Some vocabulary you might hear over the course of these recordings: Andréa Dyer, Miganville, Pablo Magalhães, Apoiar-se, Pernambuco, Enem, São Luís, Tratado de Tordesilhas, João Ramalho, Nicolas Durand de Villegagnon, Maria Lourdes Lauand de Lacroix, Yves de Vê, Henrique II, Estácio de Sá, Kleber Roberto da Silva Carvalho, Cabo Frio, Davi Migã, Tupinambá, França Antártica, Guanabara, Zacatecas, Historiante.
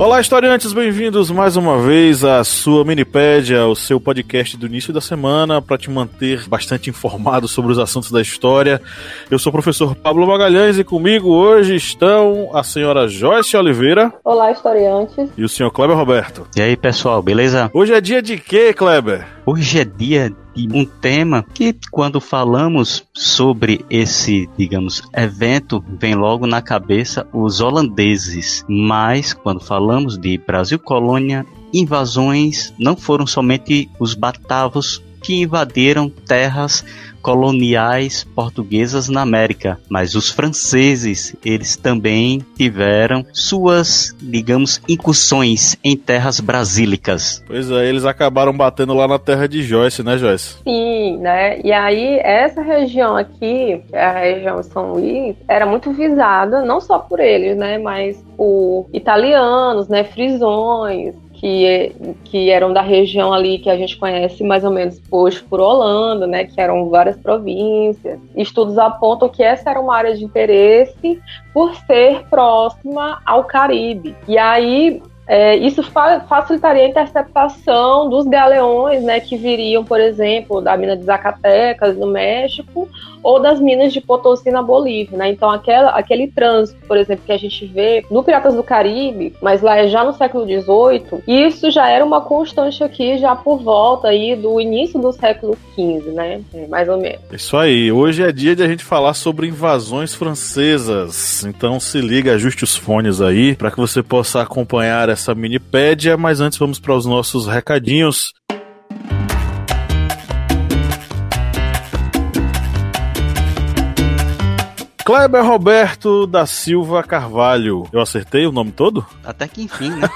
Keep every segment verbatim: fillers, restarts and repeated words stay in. Olá, historiantes, bem-vindos mais uma vez à sua Minipédia, o seu podcast do início da semana, para te manter bastante informado sobre os assuntos da história. Eu sou o professor Pablo Magalhães e comigo hoje estão a senhora Joyce Oliveira. Olá, historiantes. E o senhor Kleber Roberto. E aí, pessoal, beleza? Hoje é dia de quê, Kleber? Hoje é dia de um tema que, quando falamos sobre esse, digamos, evento, vem logo na cabeça os holandeses. Mas, quando falamos de Brasil colônia, invasões, não foram somente os batavos que invadiram terras coloniais portuguesas na América, mas os franceses, eles também tiveram suas, digamos, incursões em terras brasílicas. Pois é, eles acabaram batendo lá na terra de Joyce, né, Joyce? Sim, né, e aí essa região aqui, a região de São Luís, era muito visada, não só por eles, né, mas por italianos, né, frisões, Que, que eram da região ali que a gente conhece mais ou menos hoje por Holanda, né, que eram várias províncias. Estudos apontam que essa era uma área de interesse por ser próxima ao Caribe. E aí é, isso fa- facilitaria a interceptação dos galeões, né, que viriam, por exemplo, da mina de Zacatecas, no México, ou das minas de Potosí, na Bolívia, né? Então aquela, aquele trânsito, por exemplo, que a gente vê no Piratas do Caribe, mas lá é já no século dezoito, isso já era uma constante aqui, já por volta aí do início do século quinze, né? Mais ou menos. Isso aí, hoje é dia de a gente falar sobre invasões francesas, então se liga, ajuste os fones aí, para que você possa acompanhar essa minipédia, mas antes vamos para os nossos recadinhos. Kleber Roberto da Silva Carvalho. Eu acertei o nome todo? Até que enfim, né?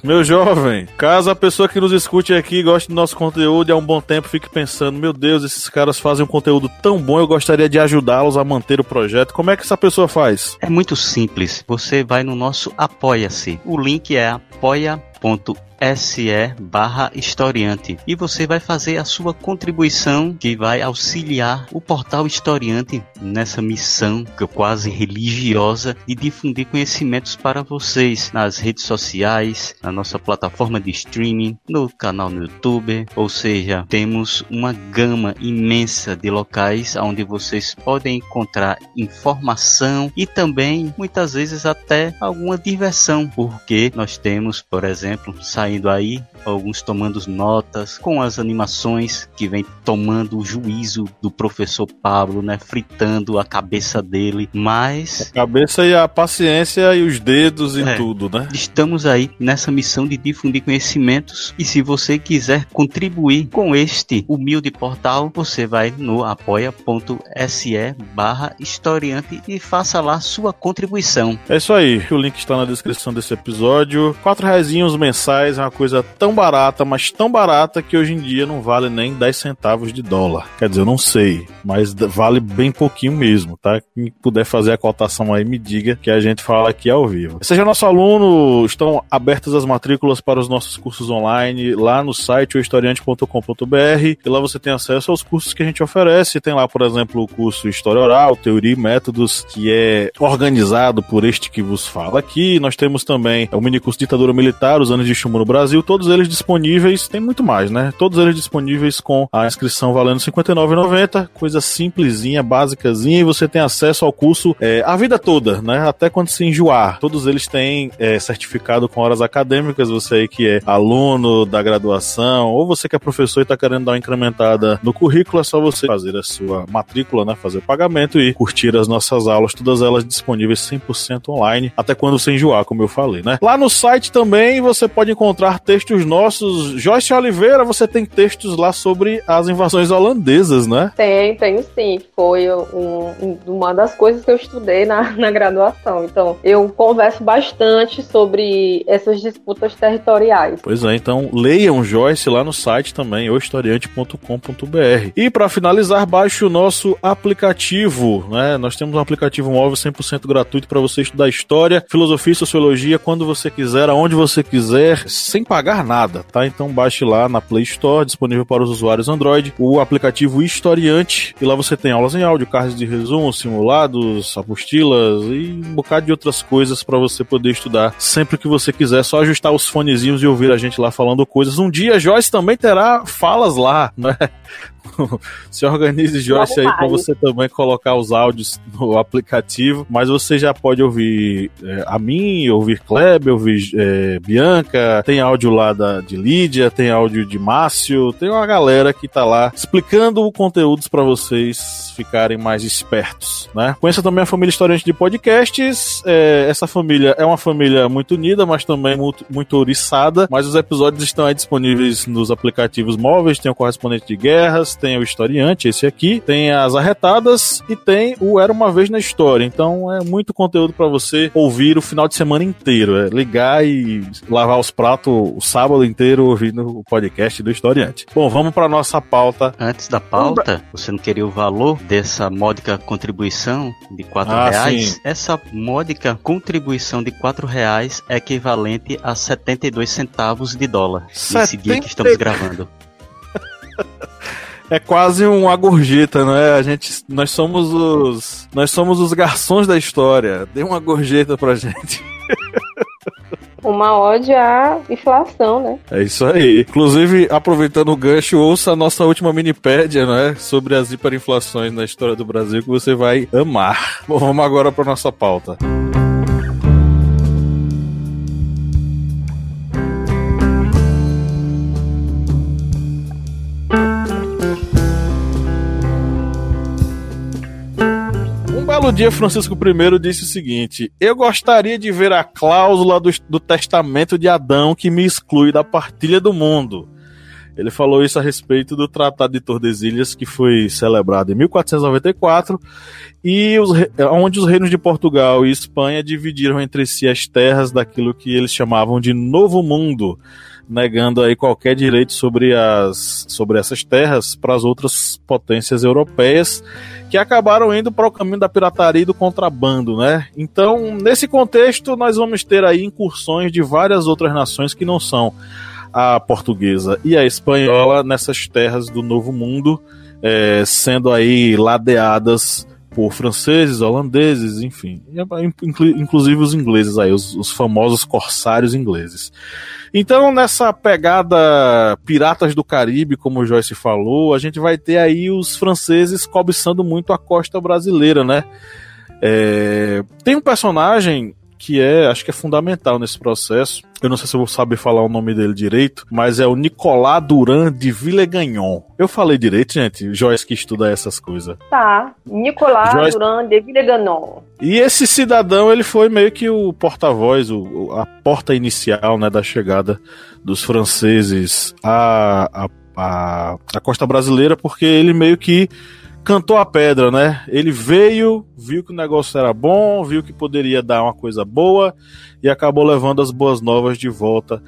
Meu jovem, caso a pessoa que nos escute aqui goste do nosso conteúdo e há um bom tempo fique pensando, meu Deus, esses caras fazem um conteúdo tão bom, eu gostaria de ajudá-los a manter o projeto. Como é que essa pessoa faz? É muito simples. Você vai no nosso Apoia-se. O link é apoia ponto com. se barra historiante e você vai fazer a sua contribuição que vai auxiliar o portal Historiante nessa missão que é quase religiosa de difundir conhecimentos para vocês nas redes sociais, na nossa plataforma de streaming, no canal no YouTube, ou seja, temos uma gama imensa de locais onde vocês podem encontrar informação e também muitas vezes até alguma diversão, porque nós temos, por exemplo, saindo indo aí, alguns tomando notas com as animações que vem tomando o juízo do professor Pablo, né, fritando a cabeça dele, mas... A cabeça e a paciência e os dedos e é, tudo, né? Estamos aí nessa missão de difundir conhecimentos e se você quiser contribuir com este humilde portal, você vai no apoia.se barra historiante e faça lá sua contribuição. É isso aí, o link está na descrição desse episódio, quatro reaisinhos mensais, é uma coisa tão barata, mas tão barata que hoje em dia não vale nem dez centavos de dólar. Quer dizer, eu não sei, mas vale bem pouquinho mesmo, tá? Quem puder fazer a cotação aí, me diga que a gente fala aqui ao vivo. Seja nosso aluno, estão abertas as matrículas para os nossos cursos online lá no site o historiante ponto com ponto b r e lá você tem acesso aos cursos que a gente oferece. Tem lá, por exemplo, o curso História Oral, Teoria e Métodos, que é organizado por este que vos fala aqui. Nós temos também o mini curso Ditadura Militar, os anos de chumbo no Brasil, todos eles disponíveis, tem muito mais, né? Todos eles disponíveis com a inscrição valendo cinquenta e nove reais e noventa centavos, coisa simplesinha, basicazinha, e você tem acesso ao curso é, a vida toda, né? Até quando se enjoar. Todos eles têm é, certificado com horas acadêmicas, você aí que é aluno da graduação, ou você que é professor e tá querendo dar uma incrementada no currículo, é só você fazer a sua matrícula, né? Fazer o pagamento e curtir as nossas aulas, todas elas disponíveis cem por cento online, até quando se enjoar, como eu falei, né? Lá no site também você pode encontrar encontrar textos nossos. Joyce Oliveira, você tem textos lá sobre as invasões holandesas, né? Tem, tenho sim. Foi um, uma das coisas que eu estudei na, na graduação. Então, eu converso bastante sobre essas disputas territoriais. Pois é, então leiam Joyce lá no site também, o historiante ponto com ponto b r. E para finalizar, baixe o nosso aplicativo, né? Nós temos um aplicativo móvel cem por cento gratuito para você estudar história, filosofia e sociologia quando você quiser, aonde você quiser, sem pagar nada, tá? Então baixe lá na Play Store, disponível para os usuários Android, o aplicativo Historiante, e lá você tem aulas em áudio, cards de resumo, simulados, apostilas e um bocado de outras coisas para você poder estudar sempre que você quiser, só ajustar os fonezinhos e ouvir a gente lá falando coisas. Um dia a Joyce também terá falas lá, né? Se organize, Joyce, aí para você também colocar os áudios no aplicativo, mas você já pode ouvir é, a mim, ouvir Kleber, ouvir é, Bianca, tem áudio lá da, de Lídia, tem áudio de Márcio, tem uma galera que tá lá explicando conteúdos para vocês ficarem mais espertos, né? Conheça também a família Historiante de Podcasts, é, essa família é uma família muito unida, mas também muito, muito oriçada, mas os episódios estão aí disponíveis nos aplicativos móveis, tem o Correspondente de Guerras, tem o Historiante, esse aqui, tem as Arretadas e tem o Era Uma Vez na História. Então é muito conteúdo para você ouvir o final de semana inteiro. É ligar e lavar os pratos o sábado inteiro ouvindo o podcast do Historiante. Bom, vamos para nossa pauta. Antes da pauta, você não queria o valor dessa módica contribuição de quatro ah, reais? Sim. Essa módica contribuição de quatro reais é equivalente a setenta e dois centavos de dólar. setenta Nesse dia que estamos gravando. É quase uma gorjeta, né? A gente, nós somos os, nós somos os garçons da história. Dê uma gorjeta pra gente. Uma ode à inflação, né? É isso aí. Inclusive, aproveitando o gancho, ouça a nossa última minipédia, né? Sobre as hiperinflações na história do Brasil, que você vai amar. Bom, vamos agora pra nossa pauta. No dia, Francisco Primeiro disse o seguinte: eu gostaria de ver a cláusula do, do testamento de Adão que me exclui da partilha do mundo. Ele falou isso a respeito do Tratado de Tordesilhas, que foi celebrado em mil quatrocentos e noventa e quatro, e os, onde os reinos de Portugal e Espanha dividiram entre si as terras daquilo que eles chamavam de Novo Mundo, negando aí qualquer direito sobre, as, sobre essas terras para as outras potências europeias, que acabaram indo para o caminho da pirataria e do contrabando, né? Então, nesse contexto, nós vamos ter aí incursões de várias outras nações que não são a portuguesa e a espanhola nessas terras do Novo Mundo, é, sendo aí ladeadas por franceses, holandeses, enfim, inclusive os ingleses aí, os, os famosos corsários ingleses. Então, nessa pegada Piratas do Caribe, como o Joyce falou, a gente vai ter aí os franceses cobiçando muito a costa brasileira, né? É... Tem um personagem que é, acho que é fundamental nesse processo. Eu não sei se eu vou saber falar o nome dele direito, mas é o Nicolas Durand de Villegagnon. Eu falei direito, gente? Joyce que estuda essas coisas. Tá, Nicolas Joyce... Durand de Villegagnon. E esse cidadão, ele foi meio que o porta-voz, o, a porta inicial, né, da chegada dos franceses à, à, à costa brasileira, porque ele meio que cantou a pedra, né? Ele veio, viu que o negócio era bom, viu que poderia dar uma coisa boa e acabou levando as boas novas de volta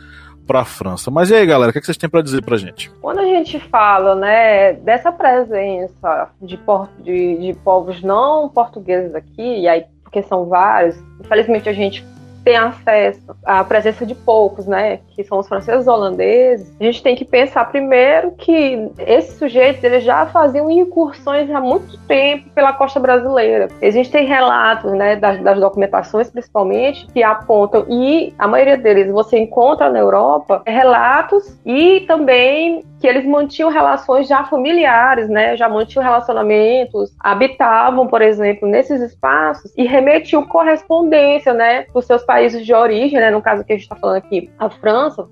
para a França. Mas e aí, galera, o que vocês têm para dizer para a gente? Quando a gente fala, né, dessa presença de, de, de povos não portugueses aqui, e aí porque são vários, infelizmente a gente tem acesso à presença de poucos, né, que são os franceses e holandeses. A gente tem que pensar primeiro que esses sujeitos, eles já faziam incursões há muito tempo pela costa brasileira. A gente tem relatos, né, das, das documentações, principalmente, que apontam, e a maioria deles você encontra na Europa, relatos e também que eles mantinham relações já familiares, né? Já mantinham relacionamentos, habitavam, por exemplo, nesses espaços e remetiam correspondência, né, para os seus países de origem, né? No caso que a gente está falando aqui, a França,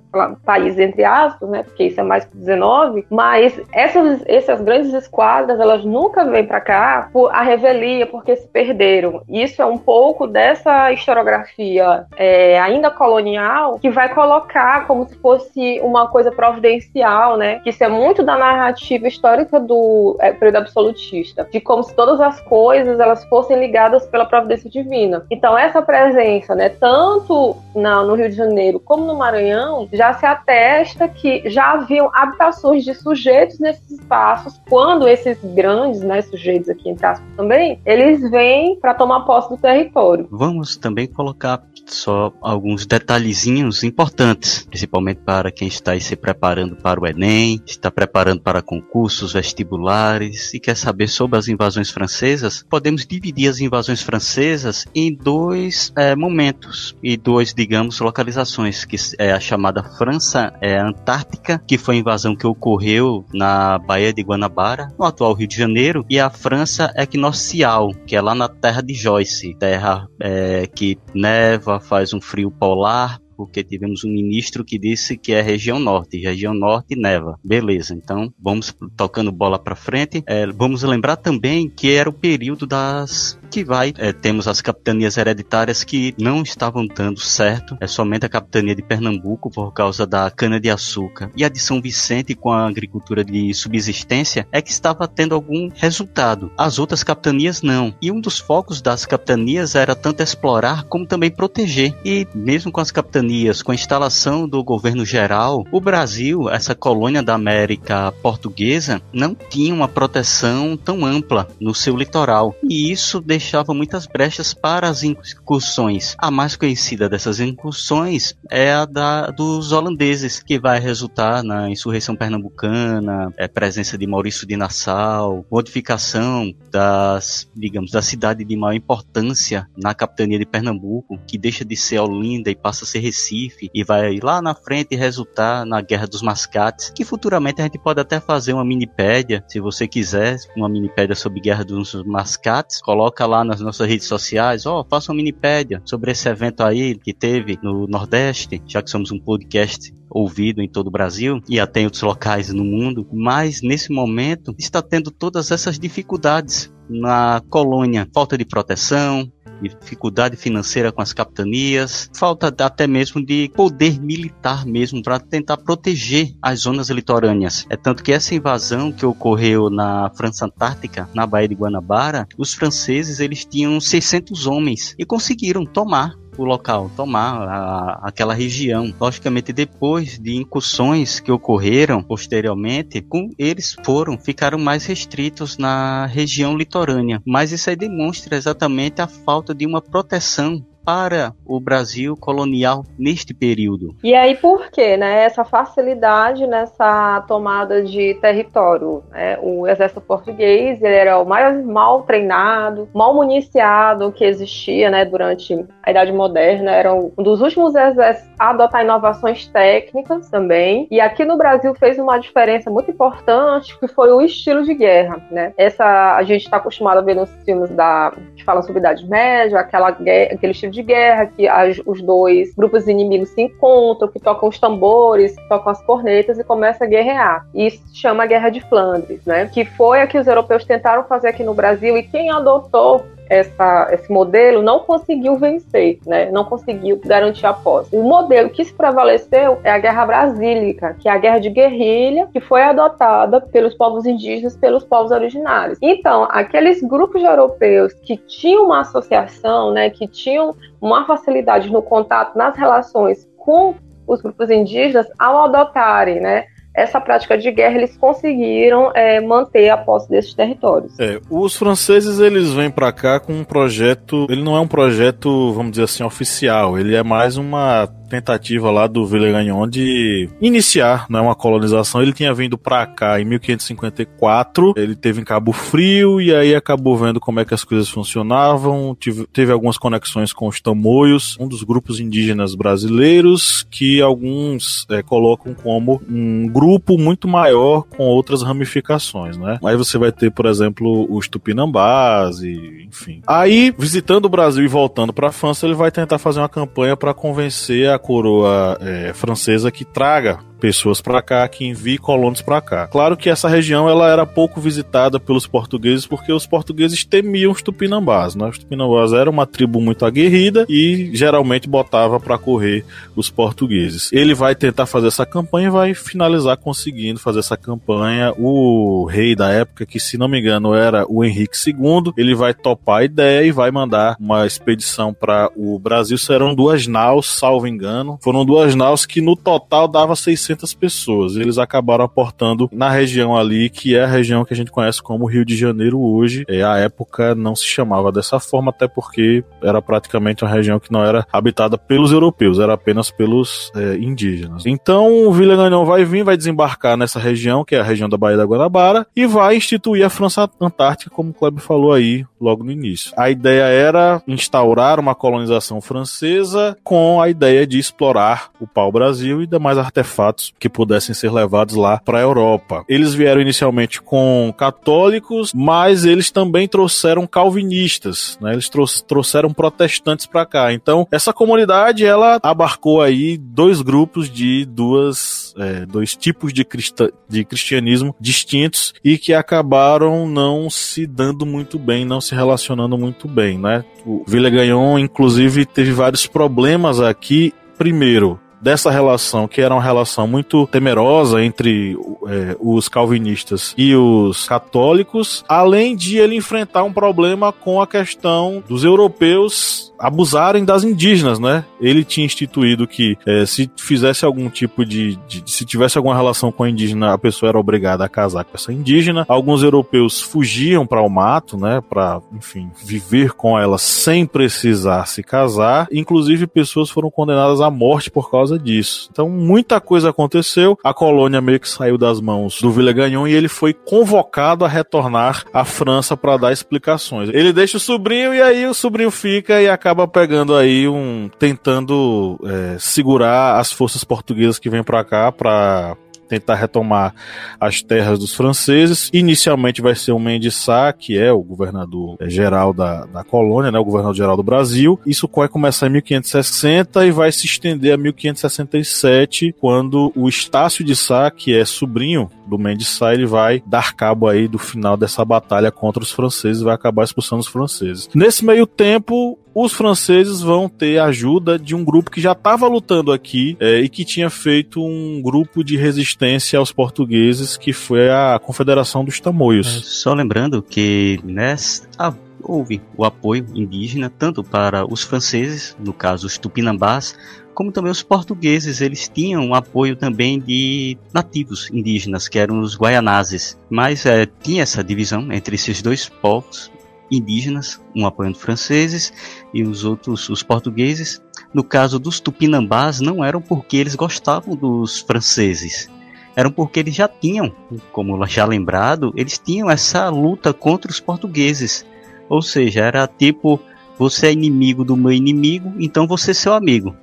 país entre aspas, né? Porque isso é mais pro dezenove, mas essas, essas grandes esquadras, elas nunca vêm para cá por a revelia, porque se perderam. Isso é um pouco dessa historiografia é, ainda colonial, que vai colocar como se fosse uma coisa providencial, né? Que isso é muito da narrativa histórica do é, período absolutista, de como se todas as coisas elas fossem ligadas pela providência divina. Então essa presença, né, tanto na, no Rio de Janeiro como no Maranhão, já se atesta que já haviam habitações de sujeitos nesses espaços, quando esses grandes, né, sujeitos aqui em Tasco também, eles vêm para tomar posse do território. Vamos também colocar só alguns detalhezinhos importantes, principalmente para quem está aí se preparando para o Enem, está preparando para concursos, vestibulares e quer saber sobre as invasões francesas. Podemos dividir as invasões francesas em dois é, momentos e dois, digamos, localizações, que é a chamada França é, Antártica, que foi a invasão que ocorreu na Baía de Guanabara, no atual Rio de Janeiro, e a França Equinocial, que é lá na terra de Joyce, terra é, que neva, faz um frio polar, porque tivemos um ministro que disse que é região norte, região norte neva. Beleza, então vamos tocando bola para frente. É, vamos lembrar também que era o período das... que vai, é, temos as capitanias hereditárias que não estavam dando certo, é somente a capitania de Pernambuco por causa da cana-de-açúcar e a de São Vicente com a agricultura de subsistência é que estava tendo algum resultado, as outras capitanias não, e um dos focos das capitanias era tanto explorar como também proteger, e mesmo com as capitanias, com a instalação do governo geral, o Brasil, essa colônia da América portuguesa, não tinha uma proteção tão ampla no seu litoral, e isso deixou deixava muitas brechas para as incursões. A mais conhecida dessas incursões é a da, dos holandeses, que vai resultar na insurreição pernambucana, é, presença de Maurício de Nassau, modificação das, digamos, da cidade de maior importância na capitania de Pernambuco, que deixa de ser Olinda e passa a ser Recife, e vai lá na frente resultar na Guerra dos Mascates, que futuramente a gente pode até fazer uma minipédia, se você quiser, uma minipédia sobre Guerra dos Mascates, coloca lá nas nossas redes sociais, ó, oh, faça uma minipédia sobre esse evento aí que teve no Nordeste, já que somos um podcast ouvido em todo o Brasil e até em outros locais no mundo, mas nesse momento está tendo todas essas dificuldades na colônia, falta de proteção, dificuldade financeira com as capitanias, falta até mesmo de poder militar mesmo para tentar proteger as zonas litorâneas. É tanto que essa invasão que ocorreu na França Antártica, na Baía de Guanabara, os franceses eles tinham seiscentos homens e conseguiram tomar o local, tomar a, aquela região. Logicamente, depois de incursões que ocorreram posteriormente, com, eles foram, ficaram mais restritos na região litorânea. Mas isso aí demonstra exatamente a falta de uma proteção para o Brasil colonial neste período. E aí por quê, né? Essa facilidade nessa tomada de território, né? O exército português, ele era o mais mal treinado, mal municiado que existia, né, durante a Idade Moderna, era um dos últimos exércitos a adotar inovações técnicas também, e aqui no Brasil fez uma diferença muito importante, que foi o estilo de guerra, né? Essa, a gente está acostumado a ver nos filmes da, que falam sobre Idade Média, aquela, aquele estilo de de guerra, que as, os dois grupos inimigos se encontram, que tocam os tambores, que tocam as cornetas e começa a guerrear. Isso se chama Guerra de Flandres, né? Que foi a que os europeus tentaram fazer aqui no Brasil, e quem adotou Essa, esse modelo não conseguiu vencer, né? Não conseguiu garantir a posse. O modelo que se prevaleceu é a Guerra Brasílica, que é a guerra de guerrilha, que foi adotada pelos povos indígenas, pelos povos originários. Então, aqueles grupos europeus que tinham uma associação, né, que tinham uma facilidade no contato, nas relações com os grupos indígenas, ao adotarem, né, essa prática de guerra, eles conseguiram é, manter a posse desses territórios. É, os franceses, eles vêm para cá com um projeto, ele não é um projeto, vamos dizer assim, oficial, ele é mais uma tentativa lá do Villegagnon de iniciar, né, uma colonização. Ele tinha vindo pra cá em mil quinhentos e cinquenta e quatro, ele teve em Cabo Frio e aí acabou vendo como é que as coisas funcionavam, tive, teve algumas conexões com os Tamoios, um dos grupos indígenas brasileiros que alguns é, colocam como um grupo muito maior com outras ramificações, né? Aí você vai ter, por exemplo, os Tupinambás e enfim. Aí, visitando o Brasil e voltando pra França, ele vai tentar fazer uma campanha para convencer a coroa é, francesa que traga pessoas para cá, que envie colonos para cá. Claro que essa região ela era pouco visitada pelos portugueses, porque os portugueses temiam os tupinambás, né? Os tupinambás eram uma tribo muito aguerrida e geralmente botava para correr os portugueses. Ele vai tentar fazer essa campanha e vai finalizar conseguindo fazer essa campanha. O rei da época, que se não me engano era o Henrique Segundo, ele vai topar a ideia e vai mandar uma expedição para o Brasil. Serão duas naus, salvo engano. Foram duas naus que no total dava seiscentos pessoas. Eles acabaram aportando na região ali, que é a região que a gente conhece como Rio de Janeiro hoje. É, a época não se chamava dessa forma, até porque era praticamente uma região que não era habitada pelos europeus, era apenas pelos é, indígenas. Então o Villegagnon vai vir, vai desembarcar nessa região, que é a região da Baía da Guanabara, e vai instituir a França Antártica, como o Kleber falou aí logo no início. A ideia era instaurar uma colonização francesa com a ideia de explorar o pau-brasil e demais artefatos que pudessem ser levados lá para a Europa. Eles vieram inicialmente com católicos, mas eles também trouxeram calvinistas, né? Eles trouxeram protestantes para cá. Então, essa comunidade, ela abarcou aí dois grupos de duas, é, dois tipos de, crista, de cristianismo distintos e que acabaram não se dando muito bem, não se relacionando muito bem, né? O Villegagnon, inclusive, teve vários problemas aqui. Primeiro, dessa relação, que era uma relação muito temerosa entre é, os calvinistas e os católicos, além de ele enfrentar um problema com a questão dos europeus abusarem das indígenas, né? Ele tinha instituído que é, se fizesse algum tipo de, de... se tivesse alguma relação com a indígena, a pessoa era obrigada a casar com essa indígena. Alguns europeus fugiam para o mato, né? Para, enfim, viver com ela sem precisar se casar. Inclusive, pessoas foram condenadas à morte por causa disso. Então, muita coisa aconteceu. A colônia meio que saiu das mãos do Villegagnon e ele foi convocado a retornar à França para dar explicações. Ele deixa o sobrinho e aí o sobrinho fica e acaba pegando aí um... tentando é, segurar as forças portuguesas que vêm para cá para tentar retomar as terras dos franceses. Inicialmente vai ser o Mem de Sá, que é o governador geral da, da colônia, né, o governador geral do Brasil. Isso vai começar em mil quinhentos e sessenta e vai se estender a mil quinhentos e sessenta e sete, quando o Estácio de Sá, que é sobrinho do Mem de Sá, ele vai dar cabo aí do final dessa batalha contra os franceses e vai acabar expulsando os franceses. Nesse meio tempo, os franceses vão ter a ajuda de um grupo que já estava lutando aqui é, e que tinha feito um grupo de resistência aos portugueses, que foi a Confederação dos Tamoios. Só lembrando que nessa... Ah. houve o apoio indígena tanto para os franceses, no caso os tupinambás, como também os portugueses. Eles tinham um apoio também de nativos indígenas, que eram os guaianazes, mas é, tinha essa divisão entre esses dois povos indígenas, um apoiando os franceses e os outros, os portugueses. No caso dos tupinambás, não eram porque eles gostavam dos franceses, eram porque eles já tinham, como já lembrado, eles tinham essa luta contra os portugueses. Ou seja, era tipo, você é inimigo do meu inimigo, então você é seu amigo.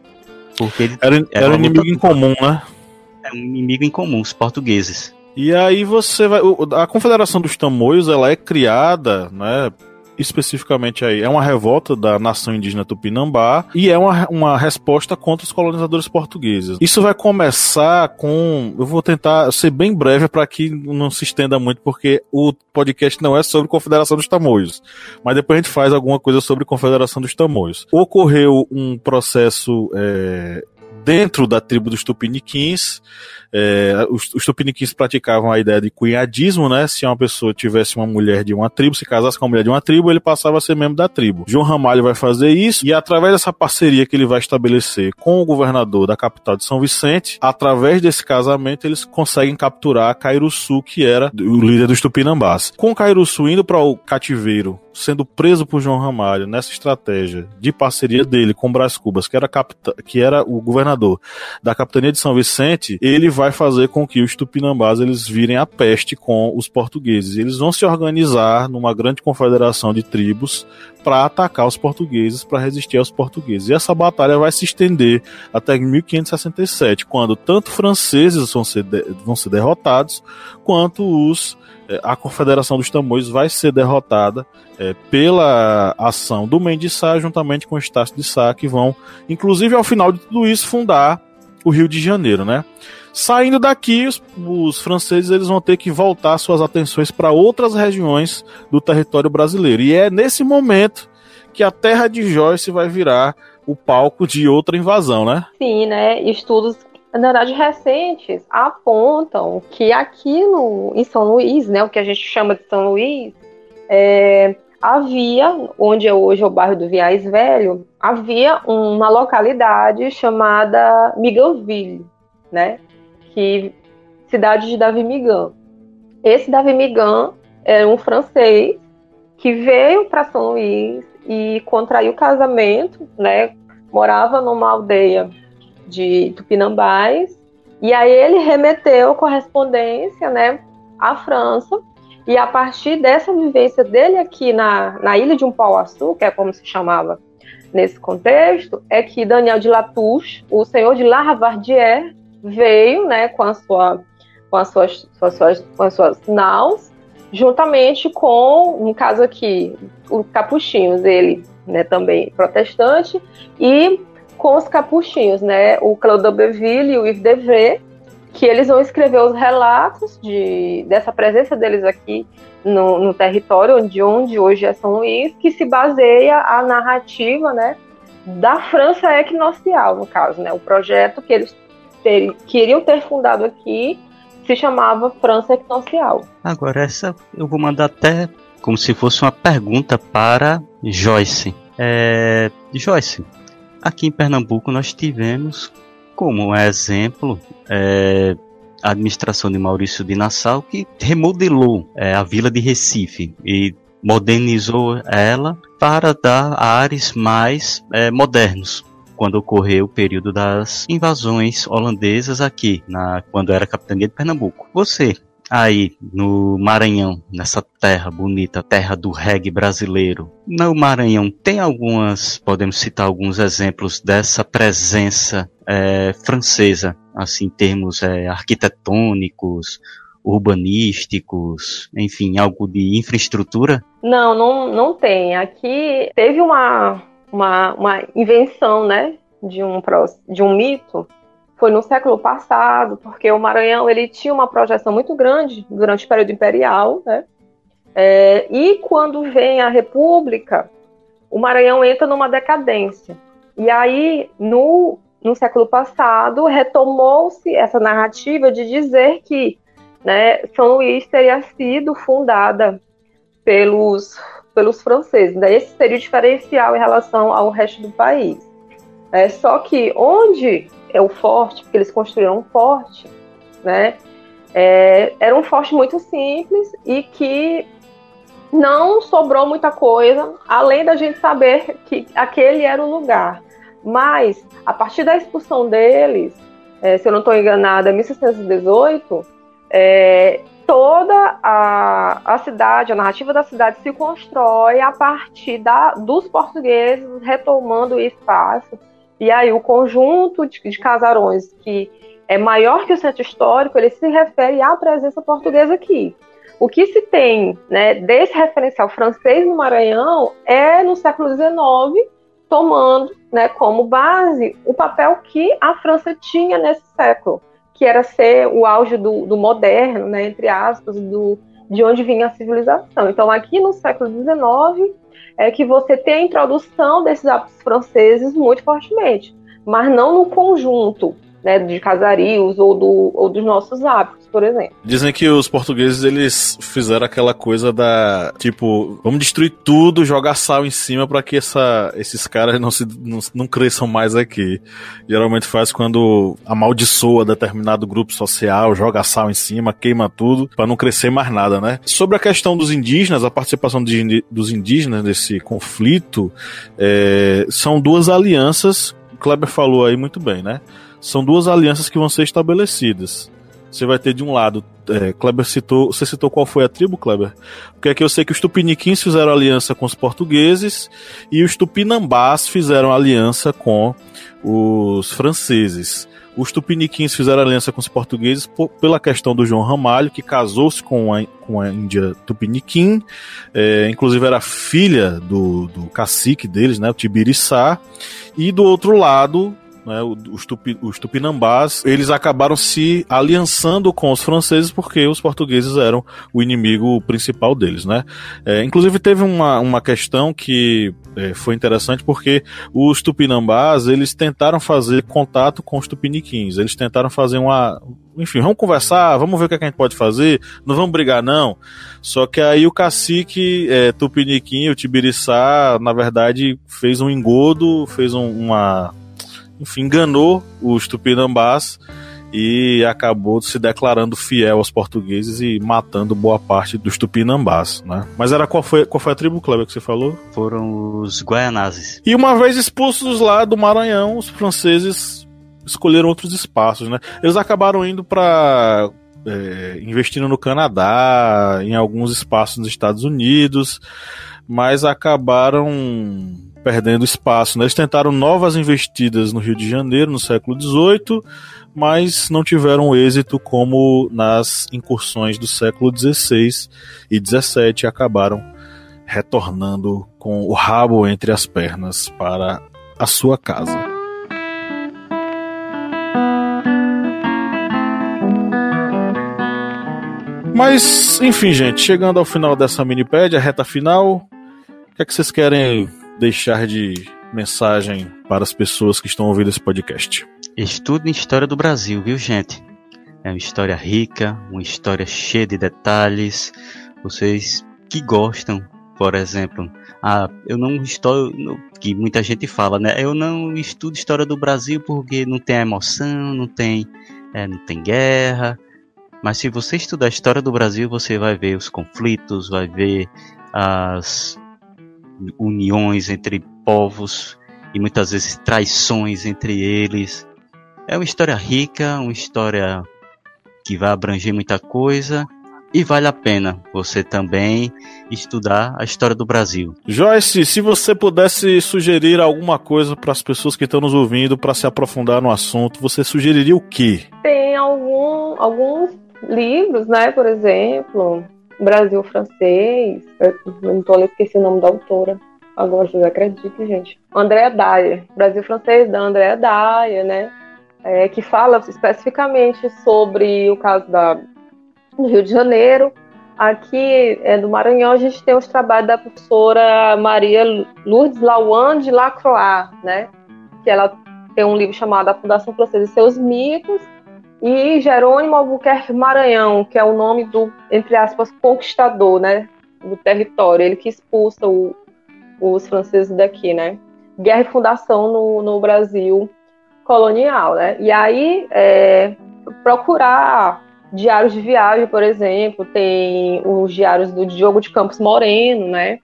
Porque ele era, era um inimigo em comum, né? Era um inimigo em comum, os portugueses. E aí você vai... A Confederação dos Tamoios, ela é criada, né? Especificamente aí, é uma revolta da nação indígena Tupinambá e é uma, uma resposta contra os colonizadores portugueses. Isso vai começar com... Eu vou tentar ser bem breve para que não se estenda muito, porque o podcast não é sobre Confederação dos Tamoios, mas depois a gente faz alguma coisa sobre Confederação dos Tamoios. Ocorreu um processo... É... dentro da tribo dos Tupiniquins, é, os, os Tupiniquins praticavam a ideia de cunhadismo, né? Se uma pessoa tivesse uma mulher de uma tribo, se casasse com uma mulher de uma tribo, ele passava a ser membro da tribo. João Ramalho vai fazer isso, e através dessa parceria que ele vai estabelecer com o governador da capital de São Vicente, através desse casamento, eles conseguem capturar Cairuçu, que era o líder dos Tupinambás. Com Cairuçu indo para o cativeiro sendo preso por João Ramalho nessa estratégia de parceria dele com Brás Cubas, que era, capta, que era o governador da capitania de São Vicente, ele vai fazer com que os tupinambás eles virem a peste com os portugueses. Eles vão se organizar numa grande confederação de tribos para atacar os portugueses, para resistir aos portugueses. E essa batalha vai se estender até mil quinhentos e sessenta e sete, quando tanto franceses vão ser, de, vão ser derrotados, quanto os a Confederação dos Tamoios vai ser derrotada é, pela ação do Mem de Sá, juntamente com o Estácio de Sá, que vão, inclusive ao final de tudo isso, fundar o Rio de Janeiro, né? Saindo daqui, os, os franceses eles vão ter que voltar suas atenções para outras regiões do território brasileiro. E é nesse momento que a terra de Joyce vai virar o palco de outra invasão, né? Sim, né? Estudos, na verdade, recentes, apontam que aqui no, em São Luís, né, o que a gente chama de São Luís, é, havia, onde é hoje o bairro do Viais Velho, havia uma localidade chamada Miganville, né, que, cidade de Davi Migã. Esse Davi Migã era um francês que veio para São Luís e contraiu casamento, né, morava numa aldeia de tupinambás, e aí ele remeteu correspondência, né, à França, e a partir dessa vivência dele aqui na, na Ilha de Umpauaçu, que é como se chamava nesse contexto, é que Daniel de Latouche, o senhor de Larvardière, veio, né, com, a sua, com, as suas, suas, suas, com as suas naus, juntamente com, no caso aqui, os capuchinhos, ele, né, também protestante, e com os capuchinhos, né, o Claude Beville e o Yves de Vê, que eles vão escrever os relatos de, dessa presença deles aqui no, no território de onde hoje é São Luís, que se baseia a narrativa, né, da França Equinocial, no caso, né, o projeto que eles ter, queriam ter fundado aqui se chamava França Equinocial. Agora, essa eu vou mandar até como se fosse uma pergunta para Joyce. É, Joyce, aqui em Pernambuco nós tivemos como exemplo é, a administração de Maurício de Nassau, que remodelou é, a vila de Recife e modernizou ela para dar ares mais é, modernos, quando ocorreu o período das invasões holandesas aqui, na, quando era a capitania de Pernambuco. Você, aí no Maranhão, nessa terra bonita, terra do reggae brasileiro, no Maranhão tem algumas, podemos citar alguns exemplos dessa presença é, francesa, assim, em termos é, arquitetônicos, urbanísticos, enfim, algo de infraestrutura? Não, não, não tem. Aqui teve uma, uma, uma invenção, né, de um, de um mito. Foi no século passado, porque o Maranhão ele tinha uma projeção muito grande durante o período imperial, né? É, e quando vem a República, o Maranhão entra numa decadência. E aí, no, no século passado, retomou-se essa narrativa de dizer que, né, São Luís teria sido fundada pelos, pelos franceses. Né? Esse seria o diferencial em relação ao resto do país. É, só que onde é o forte, porque eles construíram um forte, né? É, era um forte muito simples e que não sobrou muita coisa, além da gente saber que aquele era o lugar. Mas, a partir da expulsão deles, é, se eu não estou enganada, em mil seiscentos e dezoito, é, toda a, a cidade, a narrativa da cidade se constrói a partir da, dos portugueses retomando o espaço. E aí o conjunto de, de casarões que é maior que o centro histórico, ele se refere à presença portuguesa aqui. O que se tem, né, desse referencial francês no Maranhão é, no século dezenove, tomando, né, como base o papel que a França tinha nesse século, que era ser o auge do, do moderno, né, entre aspas, do, de onde vinha a civilização. Então aqui no século dezenove... é que você tem a introdução desses hábitos franceses muito fortemente, mas não no conjunto, né, de casarios ou, do, ou dos nossos hábitos, por exemplo. Dizem que os portugueses, eles fizeram aquela coisa da, tipo, vamos destruir tudo, jogar sal em cima para que essa, esses caras não, se, não, não cresçam mais aqui. Geralmente faz quando amaldiçoa determinado grupo social, joga sal em cima, queima tudo, para não crescer mais nada, né? Sobre a questão dos indígenas, a participação de, dos indígenas nesse conflito, é, são duas alianças, o Kleber falou aí muito bem, né? São duas alianças que vão ser estabelecidas. Você vai ter de um lado, é, Kleber citou, você citou qual foi a tribo, Kleber? Porque aqui eu sei que os Tupiniquins fizeram aliança com os portugueses e os Tupinambás fizeram aliança com os franceses. Os Tupiniquins fizeram aliança com os portugueses por, pela questão do João Ramalho, que casou-se com a, com a Índia Tupiniquim, é, inclusive era filha do, do cacique deles, né, o Tibirissá, e do outro lado... Né, os, tupi, os tupinambás, eles acabaram se aliançando com os franceses porque os portugueses eram o inimigo principal deles, né? É, inclusive teve uma, uma questão que é, foi interessante porque os tupinambás, eles tentaram fazer contato com os tupiniquins, eles tentaram fazer uma... Enfim, vamos conversar, vamos ver o que, é que a gente pode fazer, não vamos brigar não. Só que aí o cacique é, Tupiniquim, o Tibirissá, na verdade fez um engodo, fez um, uma... Enfim, enganou os tupinambás e acabou se declarando fiel aos portugueses e matando boa parte dos tupinambás, né? Mas era qual foi, qual foi a tribo, Kleber, que você falou? Foram os guaianazes. E uma vez expulsos lá do Maranhão, os franceses escolheram outros espaços, né? Eles acabaram indo para... É, investindo no Canadá, em alguns espaços nos Estados Unidos, mas acabaram... perdendo espaço, né? Eles tentaram novas investidas no Rio de Janeiro no século dezoito, mas não tiveram êxito como nas incursões do século dezesseis e dezessete e acabaram retornando com o rabo entre as pernas para a sua casa. Mas, enfim, gente, chegando ao final dessa minipédia, reta final, o que é que vocês querem deixar de mensagem para as pessoas que estão ouvindo esse podcast? Estudem História do Brasil, viu, gente? É uma história rica, uma história cheia de detalhes. Vocês que gostam, por exemplo, ah, eu não estou, que muita gente fala, né? Eu não estudo História do Brasil porque não tem emoção, não tem, é, não tem guerra. Mas se você estudar a História do Brasil, você vai ver os conflitos, vai ver as... uniões entre povos e muitas vezes traições entre eles. É uma história rica, uma história que vai abranger muita coisa e vale a pena você também estudar a história do Brasil. Joyce, se você pudesse sugerir alguma coisa para as pessoas que estão nos ouvindo para se aprofundar no assunto, você sugeriria o quê? Tem algum, alguns livros, né, por exemplo... Brasil Francês, eu não tô ali porque esqueci o nome da autora, agora vocês acreditam, gente. Andréa Dyer, Brasil Francês da Andréa Dyer, né? É, que fala especificamente sobre o caso da, do Rio de Janeiro. Aqui é, do Maranhão a gente tem os trabalhos da professora Maria Lourdes Lauand de Lacroix, né? Que ela tem um livro chamado A Fundação Francesa e Seus Micos. E Jerônimo Albuquerque Maranhão, que é o nome do, entre aspas, conquistador, né, do território, ele que expulsa o, os franceses daqui, né, guerra e fundação no, no Brasil colonial, né, e aí é, procurar diários de viagem, por exemplo, tem os diários do Diogo de Campos Moreno, né,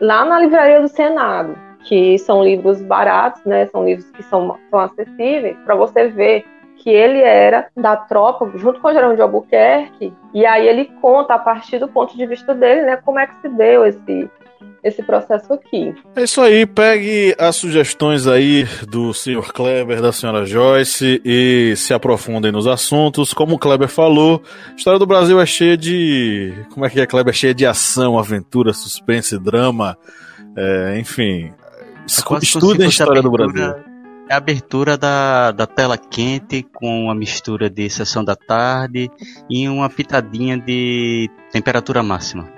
lá na Livraria do Senado, que são livros baratos, né, são livros que são, são acessíveis, para você ver que ele era da tropa, junto com o Geraldo de Albuquerque, e aí ele conta, a partir do ponto de vista dele, né, como é que se deu esse, esse processo aqui. É isso aí, pegue as sugestões aí do senhor Kleber, da senhora Joyce, e se aprofundem nos assuntos. Como o Kleber falou, a história do Brasil é cheia de... Como é que é, Kleber? É cheia de ação, aventura, suspense, drama, é, enfim. Estudem a história do Brasil. É a abertura da, da tela quente com uma mistura de sessão da tarde e uma pitadinha de temperatura máxima.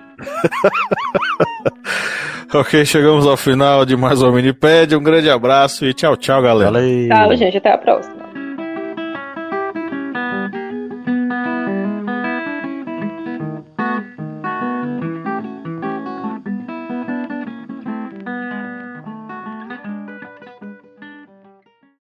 Ok, chegamos ao final de mais uma minipédia. Um grande abraço e tchau, tchau, galera. Valeu. Tchau, gente. Até a próxima.